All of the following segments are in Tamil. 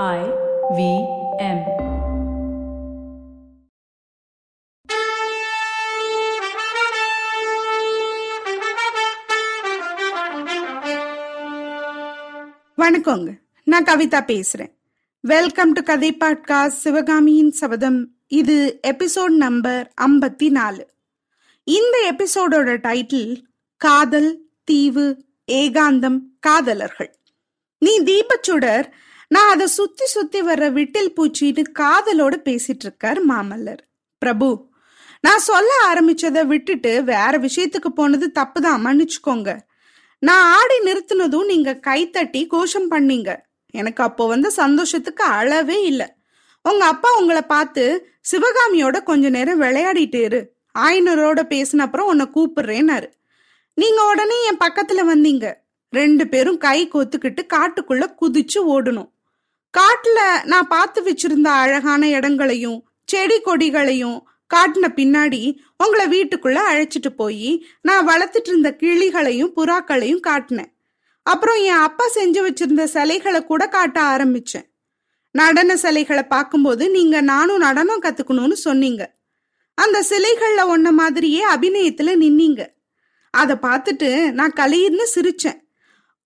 IVM. வணக்கங்க, நான் கவிதா பேசுறேன். வெல்கம் டு கதை பாட்காஸ்ட் சிவகாமியின் சபதம். இது எபிசோட் நம்பர் 54. இந்த எபிசோடோட டைட்டில் காதல், தீவு, ஏகாந்தம், காதலர்கள். நீ தீபச்சுடர், நான் அதை சுத்தி சுத்தி வர்ற விட்டில் பூச்சின்னு காதலோட பேசிட்டு இருக்கார் மாமல்லர். பிரபு, நான் சொல்ல ஆரம்பிச்சதை விட்டுட்டு வேற விஷயத்துக்கு போனது தப்புதான், மன்னிச்சுக்கோங்க. நான் ஆடி நிறுத்தினதும் நீங்க கைத்தட்டி கோஷம் பண்ணீங்க. எனக்கு அப்போ வந்து சந்தோஷத்துக்கு அளவே இல்லை. உங்க அப்பா உங்களை பார்த்து, சிவகாமியோட கொஞ்ச நேரம் விளையாடிட்டு இரு, ஆயனரோட பேசின அப்புறம் உன்னை கூப்பிடுறேன்னாரு. நீங்க உடனே என் பக்கத்துல வந்தீங்க. ரெண்டு பேரும் கை கோத்துக்கிட்டு காட்டுக்குள்ள குதிச்சு ஓடணும். காட்டுல நான் பார்த்து வச்சிருந்த அழகான இடங்களையும் செடி கொடிகளையும் காட்டின பின்னாடி உங்களை வீட்டுக்குள்ள அழைச்சிட்டு போய் நான் வளர்த்துட்டு இருந்த கிளிகளையும் புறாக்களையும் காட்டினேன். அப்புறம் என் அப்பா செஞ்சு வச்சிருந்த சிலைகளை கூட காட்ட ஆரம்பிச்சேன். நடன சிலைகளை பார்க்கும்போது நீங்க நானும் நடனம் கத்துக்கணும்னு சொன்னீங்க. அந்த சிலைகள்ல ஒன்ன மாதிரியே அபிநயத்துல நின்னீங்க. அதை பார்த்துட்டு நான் கலீர்னு சிரிச்சேன்.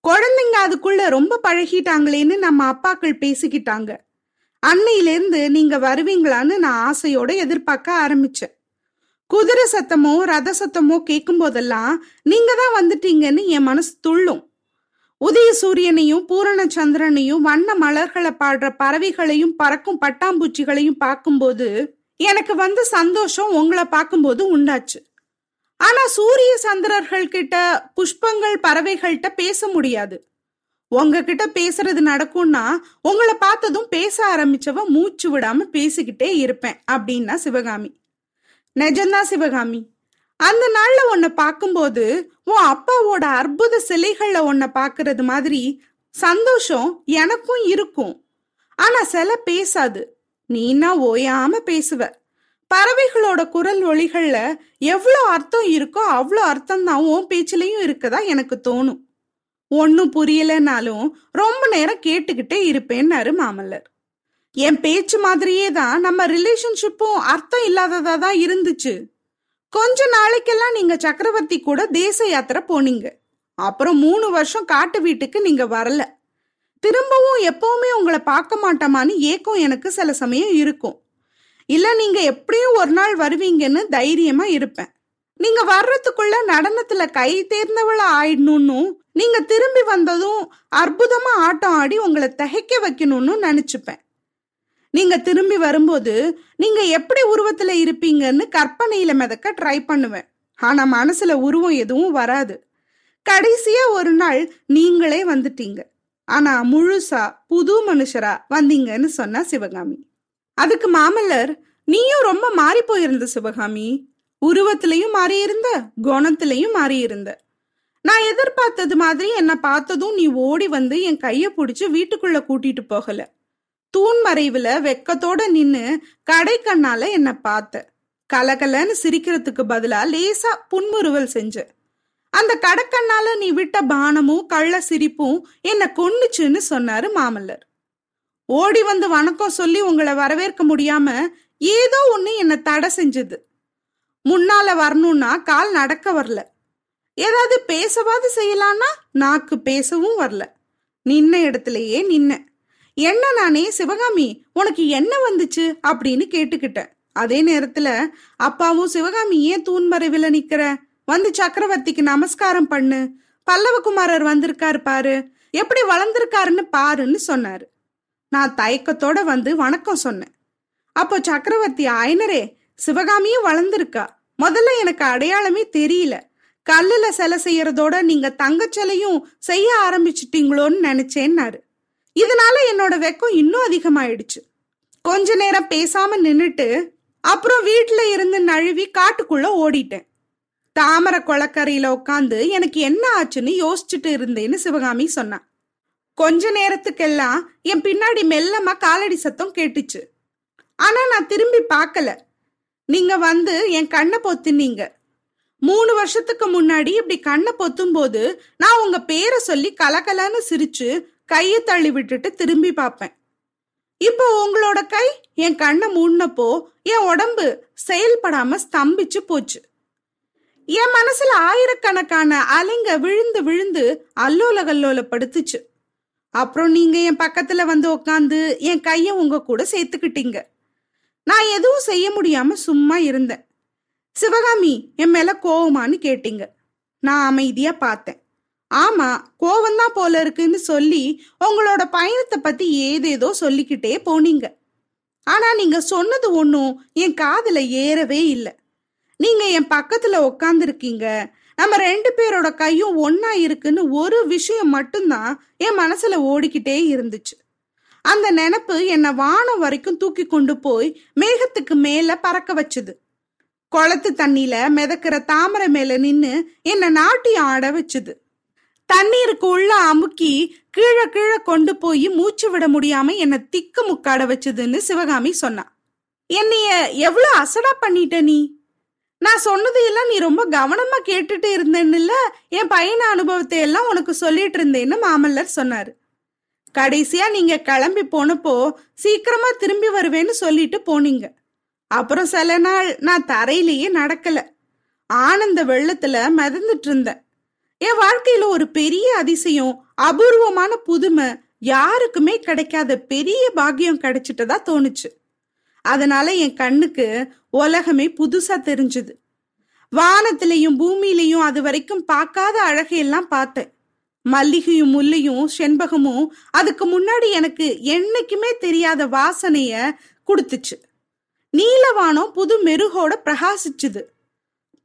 குழந்தைங்க அதுக்குள்ள ரொம்ப பழகிட்டாங்களேன்னு நம்ம அப்பாக்கள் பேசிக்கிட்டாங்க. அன்னையிலேருந்து நீங்க வருவீங்களான்னு நான் ஆசையோட எதிர்பார்க்க ஆரம்பிச்சேன். குதிரை சத்தமோ ரத சத்தமோ கேட்கும் போதெல்லாம் நீங்க தான் வந்துட்டீங்கன்னு என் மனசு துள்ளும். உதய சூரியனையும் பூரண சந்திரனையும் வண்ண மலர்களை பாடுற பறவைகளையும் பறக்கும் பட்டாம்பூச்சிகளையும் பார்க்கும்போது எனக்கு வந்து சந்தோஷம் உங்களை பார்க்கும்போது உண்டாச்சு. ஆனா சூரிய சந்திரர்கள் கிட்ட, புஷ்பங்கள் பறவைகள்கிட்ட பேச முடியாது. உங்ககிட்ட பேசுறது நடக்கும்னா உங்களை பார்த்ததும் பேச ஆரம்பிச்சவ மூச்சு விடாம பேசிக்கிட்டே இருப்பேன் அப்படின்னா சிவகாமி. நிஜம்தான் சிவகாமி, அந்த நாள்ல உன்னை பார்க்கும்போது உன் அப்பாவோட அற்புத சிலைகள்ல உன்னை பார்க்கறது மாதிரி சந்தோஷம் எனக்கும் இருக்கும். ஆனா சிலை பேசாது, நீனா ஓயாம பேசுவ. பறவைகளோட குரல் ஒளிகள்ல எவ்வளோ அர்த்தம் இருக்கோ அவ்வளோ அர்த்தம் தான் உன் பேச்சிலையும் இருக்கதா எனக்கு தோணும். ஒன்னும் புரியலனாலும் ரொம்ப நேரம் கேட்டுக்கிட்டே இருப்பேன்னாரு மாமல்லர். என் பேச்சு மாதிரியே தான் நம்ம ரிலேஷன்ஷிப்பும் அர்த்தம் இல்லாததா தான் இருந்துச்சு. கொஞ்ச நாளைக்கெல்லாம் நீங்க சக்கரவர்த்தி கூட தேச யாத்திரை போனீங்க. அப்புறம் 3 வருஷம் காட்டு வீட்டுக்கு நீங்க வரல. திரும்பவும் எப்பவுமே உங்களை பார்க்க மாட்டோமான்னு ஏக்கம் எனக்கு சில சமயம் இருக்கும். இல்லை, நீங்கள் எப்படியும் ஒரு நாள் வருவீங்கன்னு தைரியமாக இருப்பேன். நீங்கள் வர்றதுக்குள்ள நடனத்தில் கை தேர்ந்தவளை ஆயிடணும்னு, நீங்கள் திரும்பி வந்ததும் அற்புதமாக ஆட்டம் ஆடி உங்களை திகைக்க வைக்கணும்னு நினச்சிப்பேன். நீங்கள் திரும்பி வரும்போது நீங்கள் எப்படி உருவத்தில் இருப்பீங்கன்னு கற்பனையில் மிதக்க ட்ரை பண்ணுவேன். ஆனால் மனசில் உருவம் எதுவும் வராது. கடைசியாக ஒரு நாள் நீங்களே வந்துட்டீங்க. ஆனால் முழுசா புது மனுஷரா வந்தீங்கன்னு சொன்னா சிவகாமி. அதுக்கு மாமல்லர், நீயும் ரொம்ப மாறி போயிருந்த சிவகாமி. உருவத்திலையும் மாறியிருந்த, குணத்திலையும் மாறியிருந்த. நான் எதிர்பார்த்தது மாதிரி என்னை பார்த்ததும் நீ ஓடி வந்து என் கையை பிடிச்சி வீட்டுக்குள்ள கூட்டிட்டு போகல. தூண் மறைவுல வெக்கத்தோட நின்று கடை கண்ணால என்னை பார்த்த. கலகலன்னு சிரிக்கிறதுக்கு பதிலா லேசா புன்முறுவல் செஞ்ச. அந்த கடைக்கண்ணால நீ விட்ட பானமும் கள்ள சிரிப்பும் என்னை கொன்னுச்சுன்னு சொன்னாரு மாமல்லர். ஓடி வந்து வணக்கம் சொல்லி உங்களை வரவேற்க முடியாம ஏதோ ஒன்று என்னை தடை செஞ்சது. முன்னால வரணும்னா கால் நடக்க வரல. ஏதாவது பேசவாது செய்யலான்னா நாக்கு பேசவும் வரல. நின்ன இடத்துலயே நின்ன என்ன நானே, சிவகாமி உனக்கு என்ன வந்துச்சு அப்படின்னு கேட்டுக்கிட்டேன். அதே நேரத்துல அப்பாவும், சிவகாமி ஏன் தூண்மறைவில் நிக்கிற, வந்து சக்கரவர்த்திக்கு நமஸ்காரம் பண்ணு, பல்லவகுமாரர் வந்திருக்காரு பாரு, எப்படி வளர்ந்துருக்காருன்னு பாருன்னு சொன்னாரு. நான் தயக்கத்தோட வந்து வணக்கம் சொன்னேன். அப்போ சக்கரவர்த்தி, ஆயனரே சிவகாமியும் வளர்ந்துருக்கா, முதல்ல எனக்கு அடையாளமே தெரியல, கல்லுல சிலை செய்யறதோட நீங்க தங்கச்சலையும் செய்ய ஆரம்பிச்சிட்டீங்களோன்னு நினைச்சேன்னாரு. இதனால என்னோட வெக்கம் இன்னும் அதிகமாயிடுச்சு. கொஞ்ச நேரம் பேசாம நின்றுட்டு அப்புறம் வீட்டுல இருந்து நழுவி காட்டுக்குள்ள ஓடிட்டேன். தாமரை கொளக்கரையில உட்காந்து எனக்கு என்ன ஆச்சுன்னு யோசிச்சுட்டு இருந்தேன்னு சிவகாமி சொன்னா. கொஞ்ச நேரத்துக்கெல்லாம் என் பின்னாடி மெல்லமா காலடி சத்தம் கேட்டுச்சு. ஆனா நான் திரும்பி பார்க்கல. நீங்க வந்து என் கண்ணை பொத்துனீங்க. 3 வருஷத்துக்கு முன்னாடி இப்படி கண்ணை பொத்தும் போது நான் உங்க பேரை சொல்லி கலகலன்னு சிரிச்சு கையை தள்ளி விட்டுட்டு திரும்பி பார்ப்பேன். இப்போ உங்களோட கை என் கண்ணை மூடினப்போ என் உடம்பு செயல்படாம ஸ்தம்பிச்சு போச்சு. என் மனசுல ஆயிரக்கணக்கான அலைங்க விழுந்து விழுந்து அல்லோல கல்லோலப்படுத்துச்சு. அப்புறம் நீங்க என் பக்கத்துல வந்து உக்காந்து என் கைய உங்க கூட சேர்த்துக்கிட்டீங்க. நான் எதுவும் செய்ய முடியாம சும்மா இருந்தேன். சிவகாமி என் மேல கோவமானு கேட்டீங்க. நான் அமைதியா பார்த்தேன். ஆமா, கோவம்தான் போல இருக்குன்னு சொல்லி உங்களோட பயணத்தை பத்தி ஏதேதோ சொல்லிக்கிட்டே போனீங்க. ஆனா நீங்க சொன்னது ஒன்றும் என் காதுல ஏறவே இல்லை. நீங்க என் பக்கத்துல உக்காந்துருக்கீங்க, நம்ம ரெண்டு பேரோட கையும் ஒன்னா இருக்குன்னு ஒரு விஷயம் மட்டும்தான் என் மனசுல ஓடிக்கிட்டே இருந்துச்சு. அந்த நினப்பு என்னை வானம் வரைக்கும் தூக்கி கொண்டு போய் மேகத்துக்கு மேல பறக்க வச்சுது. குளத்து தண்ணியில மிதக்கிற தாமரை மேல நின்னு என்னை நாட்டியம் ஆட வச்சுது. தண்ணீருக்கு உள்ள அமுக்கி கீழே கீழே கொண்டு போய் மூச்சு விட முடியாம என்னை திக்கு முக்காட வச்சுதுன்னு சிவகாமி சொன்னா. என்னைய எவ்வளவு அசடா பண்ணிட்ட நீ. நான் சொன்னதையெல்லாம் நீ ரொம்ப கவனமா கேட்டுட்டு இருந்தேன்னுல என் பையன அனுபவத்தை எல்லாம் உனக்கு சொல்லிட்டு இருந்தேன்னு மாமல்லர் சொன்னாரு. கடைசியா நீங்க கிளம்பி போனப்போ சீக்கிரமா திரும்பி வருவேன்னு சொல்லிட்டு போனீங்க. அப்புறம் சில நாள் நான் தரையிலேயே நடக்கல, ஆனந்த வெள்ளத்துல மிதந்துட்டு இருந்தேன். என் வாழ்க்கையில ஒரு பெரிய அதிசயம், அபூர்வமான புதுமை, யாருக்குமே கிடைக்காத பெரிய பாக்கியம் கிடைச்சிட்டதா தோணுச்சு. அதனால என் கண்ணுக்கு உலகமே புதுசா தெரிஞ்சுது. வானத்திலையும் பூமியிலையும் அது வரைக்கும் பார்க்காத அழகையெல்லாம் பார்த்தேன். மல்லிகையும் முல்லையும் செண்பகமும் அதுக்கு முன்னாடி எனக்கு என்னைக்குமே தெரியாத வாசனைய கொடுத்துச்சு. நீலவானம் புது மெருகோட பிரகாசிச்சுது.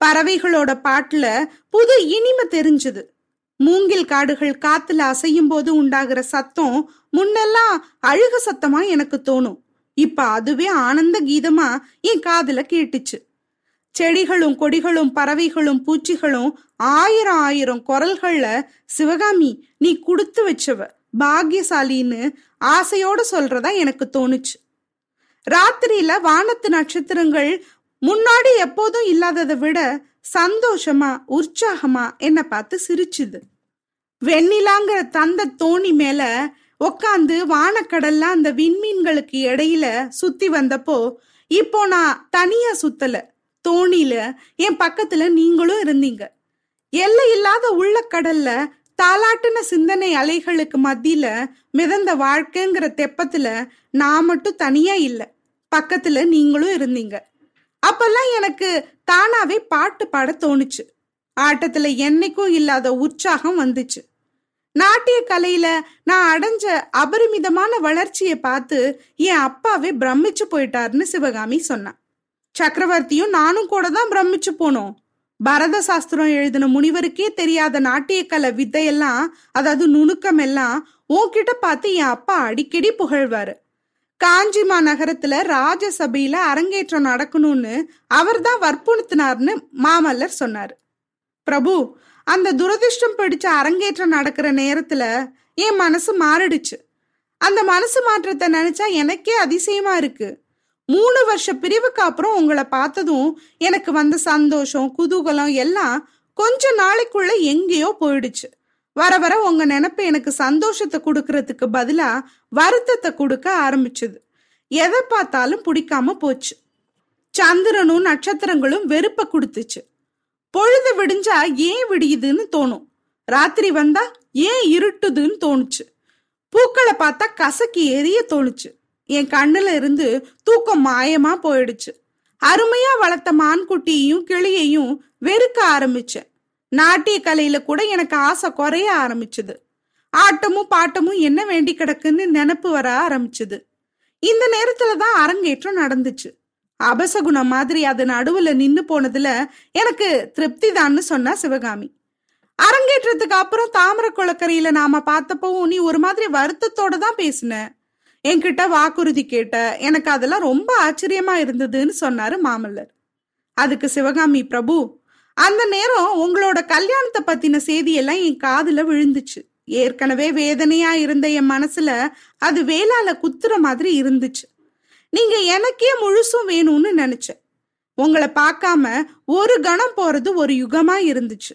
பறவைகளோட பாட்டுல புது இனிமை தெரிஞ்சுது. மூங்கில் காடுகள் காத்துல அசையும் போது உண்டாகிற சத்தம் முன்னெல்லாம் அழுக சத்தமா எனக்கு தோணும், இப்ப அதுவே ஆனந்த கீதமா என் காதுல கேட்டுச்சு. செடிகளும் கொடிகளும் பறவைகளும் பூச்சிகளும் ஆயிரம் ஆயிரம் குரல்கள்ல சிவகாமி நீ கொடுத்து வச்சவ, பாக்கியசாலின்னு ஆசையோட சொல்றதா எனக்கு தோணுச்சு. ராத்திரியில வானத்து நட்சத்திரங்கள் முன்னாடி எப்போதும் இல்லாததை விட சந்தோஷமா உற்சாகமா என்னை பார்த்து சிரிச்சுது. வெண்ணிலாங்கிற தந்த தோணி மேல உக்காந்து வானக்கடல்ல அந்த விண்மீன்களுக்கு இடையில சுத்தி வந்தப்போ இப்போ நான் தனியா சுத்தல, தோணியில என் பக்கத்துல நீங்களும் இருந்தீங்க. எல்லை இல்லாத உள்ள கடல்ல தாலாட்டின சிந்தனை அலைகளுக்கு மத்தியில மிதந்த வாழ்க்கைங்கிற தெப்பத்துல நான் மட்டும் தனியா இல்லை, பக்கத்துல நீங்களும் இருந்தீங்க. அப்பெல்லாம் எனக்கு தானாவே பாட்டு பாட தோணுச்சு. ஆட்டத்துல என்னைக்கும் இல்லாத உற்சாகம் வந்துச்சு. நாட்டிய கலையில நான் அடைஞ்ச அபரிமிதமான வளர்ச்சியை பார்த்து என் அப்பாவே பிரமிச்சு போயிட்டாருன்னு சிவகாமி சொன்னான். சக்கரவர்த்தியும் நானும் கூட தான் பிரமிச்சு போனோம். பரத சாஸ்திரம் எழுதின முனிவருக்கே தெரியாத நாட்டியக்கலை வித்தையெல்லாம், அதாவது நுணுக்கம் எல்லாம் உன்கிட்ட பார்த்து என் அப்பா அடிக்கடி புகழ்வாரு. காஞ்சிமா நகரத்துல ராஜசபையில அரங்கேற்றம் நடக்கணும்னு அவர் தான் வற்புறுத்தினார்னு மாமல்லர் சொன்னாரு. பிரபு, அந்த துரதிருஷ்டம் பிடிச்ச அரங்கேற்றம் நடக்கிற நேரத்துல என் மனசு மாறிடுச்சு. அந்த மனசு மாற்றத்தை நினைச்சா எனக்கே அதிசயமா இருக்கு. 3 வருஷ பிரிவுக்கு அப்புறம் உங்களை பார்த்ததும் எனக்கு வந்த சந்தோஷம் குதூகலம் எல்லாம் கொஞ்ச நாளைக்குள்ள எங்கேயோ போயிடுச்சு. வர வர உங்க நினைப்பு எனக்கு சந்தோஷத்தை கொடுக்கறதுக்கு பதிலா வருத்தத்தை கொடுக்க ஆரம்பிச்சுது. எதை பார்த்தாலும் பிடிக்காம போச்சு. சந்திரனும் நட்சத்திரங்களும் வெறுப்ப கொடுத்துச்சு. பொழுது விடிஞ்சா ஏன் விடியுதுன்னு தோணும், ராத்திரி வந்தா ஏன் இருட்டுதுன்னு தோணுச்சு, பூக்களை பார்த்தா கசக்கி எரிய தோணுச்சு. என் கண்ணுல இருந்து தூக்கம் மாயமா போயிடுச்சு. அருமையா வளர்த்த மான்குட்டியையும் கிளியையும் வெறுக்க ஆரம்பிச்சேன். நாட்டிய கலையில கூட எனக்கு ஆசை குறைய ஆரம்பிச்சுது. ஆட்டமும் பாட்டமும் என்ன வேண்டி கிடக்குன்னு நினப்பு வர ஆரம்பிச்சுது. இந்த நேரத்துலதான் அரங்கேற்றம் நடந்துச்சு. அபசகுணம் மாதிரி அது நடுவுல நின்னு போனதுல எனக்கு திருப்தி தான்னு சொன்னா சிவகாமி. அரங்கேற்றத்துக்கு அப்புறம் தாமரை குளக்கரையில நாம பார்த்தப்பவும் நீ ஒரு மாதிரி வருத்தத்தோட தான் பேசின, என்கிட்ட வாக்குறுதி கேட்ட. எனக்கு அதெல்லாம் ரொம்ப ஆச்சரியமா இருந்ததுன்னு சொன்னாரு மாமல்லர். அதுக்கு சிவகாமி, பிரபு, அந்த நேரம் உங்களோட கல்யாணத்தை பத்தின செய்தியெல்லாம் என் காதுல விழுந்துச்சு. ஏற்கனவே வேதனையா இருந்த என் மனசுல அது வேளால குத்துற மாதிரி இருந்துச்சு. நீங்க எனக்கே முழுசும் வேணும்னு நினைச்சேன். உங்களை பார்க்காம ஒரு கணம் போறது ஒரு யுகமா இருந்துச்சு.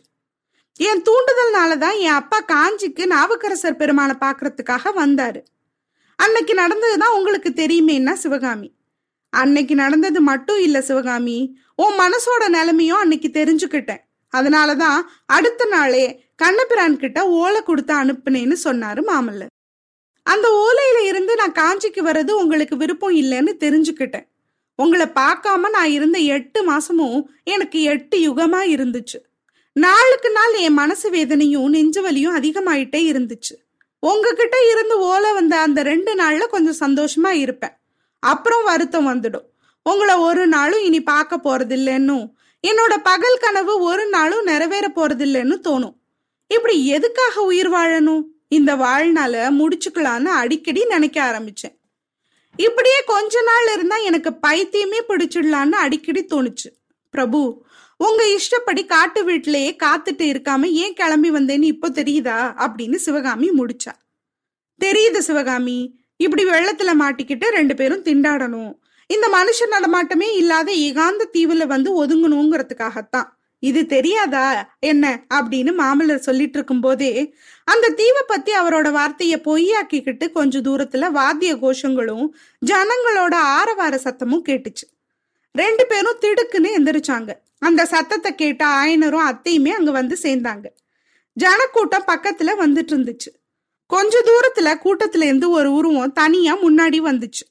என் தூண்டுதல்னாலதான் என் அப்பா காஞ்சிக்கு நாவுக்கரசர் பெருமானை பாக்குறதுக்காக வந்தாரு. அன்னைக்கு நடந்தது தான் உங்களுக்கு தெரியுமேன்னா சிவகாமி, அன்னைக்கு நடந்தது மட்டும் இல்லை சிவகாமி, உன் மனசோட நிலைமையும் அன்னைக்கு தெரிஞ்சுக்கிட்டேன். அதனால தான் அடுத்த நாளே கண்ணபிரான் கிட்ட ஓலை கொடுத்து அனுப்புனேன்னு சொன்னாரு மாமல்லர். அந்த ஓலையில இருந்து நான் காஞ்சிக்கு வர்றது உங்களுக்கு விருப்பம் இல்லைன்னு தெரிஞ்சுக்கிட்டேன். உங்களை பார்க்காம நான் இருந்த 8 மாசமும் எனக்கு 8 யுகமா இருந்துச்சு. நாளுக்கு நாள் என் மனசு வேதனையும் நெஞ்சு வலியும் அதிகமாயிட்டே இருந்துச்சு. உங்ககிட்ட இருந்து ஓலை வந்த அந்த 2 நாள்ல கொஞ்சம் சந்தோஷமா இருப்பேன், அப்புறம் வருத்தம் வந்துடும். உங்களை ஒரு நாளும் இனி பார்க்க போறதில்லைன்னு, என்னோட பகல் கனவு ஒரு நாளும் நிறைவேற போறதில்லைன்னு தோணும். இப்படி எதுக்காக உயிர் வாழணும், இந்த வாழ்நாளை முடிச்சுக்கலான்னு அடிக்கடி நினைக்க ஆரம்பிச்சேன். இப்படியே கொஞ்ச நாள் இருந்தா எனக்கு பைத்தியமே பிடிச்சிடலான்னு அடிக்கடி தோணுச்சு. பிரபு, உங்க இஷ்டப்படி காட்டு வீட்டிலேயே காத்துட்டு இருக்காம ஏன் கிளம்பி வந்தேன்னு இப்போ தெரியுதா அப்படின்னு சிவகாமி முடிச்சா. தெரியுது சிவகாமி, இப்படி வெள்ளத்துல மாட்டிக்கிட்டு 2 பேரும் திண்டாடணும், இந்த மனுஷ நடமாட்டமே இல்லாத ஏகாந்த தீவுல வந்து ஒதுங்கணுங்கிறதுக்காகத்தான். இது தெரியாதா என்ன அப்படின்னு மாமல்லர் சொல்லிட்டு இருக்கும் போதே அந்த தீவை பத்தி அவரோட வார்த்தைய பொய்யாக்கிக்கிட்டு கொஞ்ச தூரத்துல வாத்திய கோஷங்களும் ஜனங்களோட ஆரவார சத்தமும் கேட்டுச்சு. 2 பேரும் திடுக்குன்னு எந்திரிச்சாங்க. அந்த சத்தத்தை கேட்ட ஆயனரும் அத்தையுமே அங்க வந்து சேர்ந்தாங்க. ஜனக்கூட்டம் பக்கத்துல வந்துட்டு இருந்துச்சு. கொஞ்ச தூரத்துல கூட்டத்துல இருந்து ஒரு உருவம் தனியா முன்னாடி வந்துச்சு.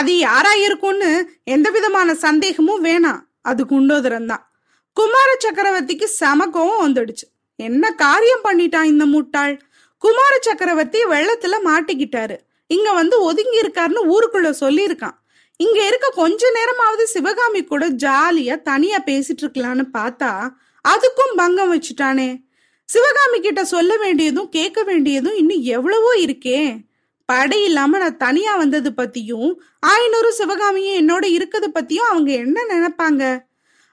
அது யாரா இருக்கும்னு எந்த விதமான சந்தேகமும் வேணாம், அது குண்டோதரன் தான். குமார சக்கரவர்த்திக்கு சமகோவம் வந்துடுச்சு. என்ன காரியம் பண்ணிட்டான் இந்த முட்டாள், குமார சக்கரவர்த்தி வெள்ளத்துல மாட்டிக்கிட்டாரு, இங்க வந்து ஒதுங்கி இருக்காருன்னு ஊருக்குள்ள சொல்லியிருக்கான். இங்க இருக்க கொஞ்ச நேரமாவது சிவகாமி கூட ஜாலியா தனியா பேசிட்டு இருக்கலான்னு பார்த்தா அதுக்கும் பங்கம் வச்சுட்டானே. சிவகாமி கிட்ட சொல்ல வேண்டியதும் கேட்க வேண்டியதும் இன்னும் எவ்வளவோ இருக்கே. படை இல்லாம நான் தனியா வந்தது பத்தியும் ஆயினூறு சிவகாமியும் என்னோட இருக்கிறது பத்தியும் அவங்க என்ன நினைப்பாங்க?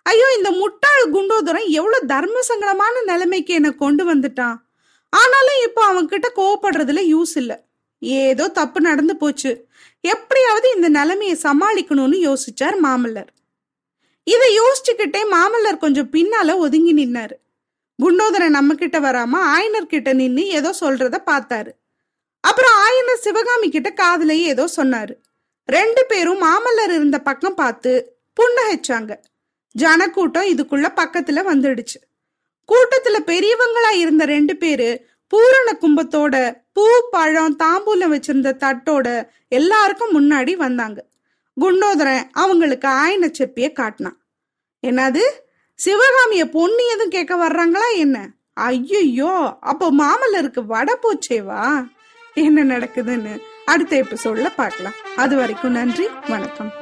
ஐயோ, இந்த முட்டாள் குண்டோதரன் எவ்வளவு தர்ம சங்கடமான நிலைமைக்கு என்னை கொண்டு வந்துட்டான். ஆனாலும் இப்போ அவங்க கிட்ட கோவப்படுறதுல யூஸ் இல்லை. ஏதோ தப்பு நடந்து போச்சு, எப்படியாவது இந்த நிலைமையை சமாளிக்கணும்னு யோசிச்சார் மாமல்லர். இதை யோசிச்சுக்கிட்டே மாமல்லர் கொஞ்சம் பின்னால ஒதுங்கி நின்னாரு. குண்டோதரன் நம்ம கிட்ட வராம ஆயனர் கிட்ட நின்று ஏதோ சொல்றத பார்த்தாரு. அப்புறம் ஆயனர் சிவகாமி கிட்ட காதுலயே ஏதோ சொன்னாரு. 2 பேரும் மாமல்லர் இருந்த பக்கம் பார்த்து புன்னகைச்சாங்க. ஜனக்கூட்டம் இதுக்குள்ள பக்கத்துல வந்துடுச்சு. கூட்டத்துல பெரியவங்களா இருந்த 2 பேரு பூரண கும்பத்தோட பூ பழம் தாம்பூலம் வச்சிருந்த தட்டோட எல்லாருக்கும் முன்னாடி வந்தாங்க. குண்டோதரன் அவங்களுக்கு ஆயன செப்பிய காட்டினான். என்னது, சிவகாமிய பொண்ணு எதுவும் கேட்க வர்றாங்களா என்ன? ஐயோ, அப்போ மாமல்லருக்கு வட போச்சேவா? என்ன நடக்குதுன்னு அடுத்த எபிசோட்ல பார்க்கலாம். அது வரைக்கும் நன்றி, வணக்கம்.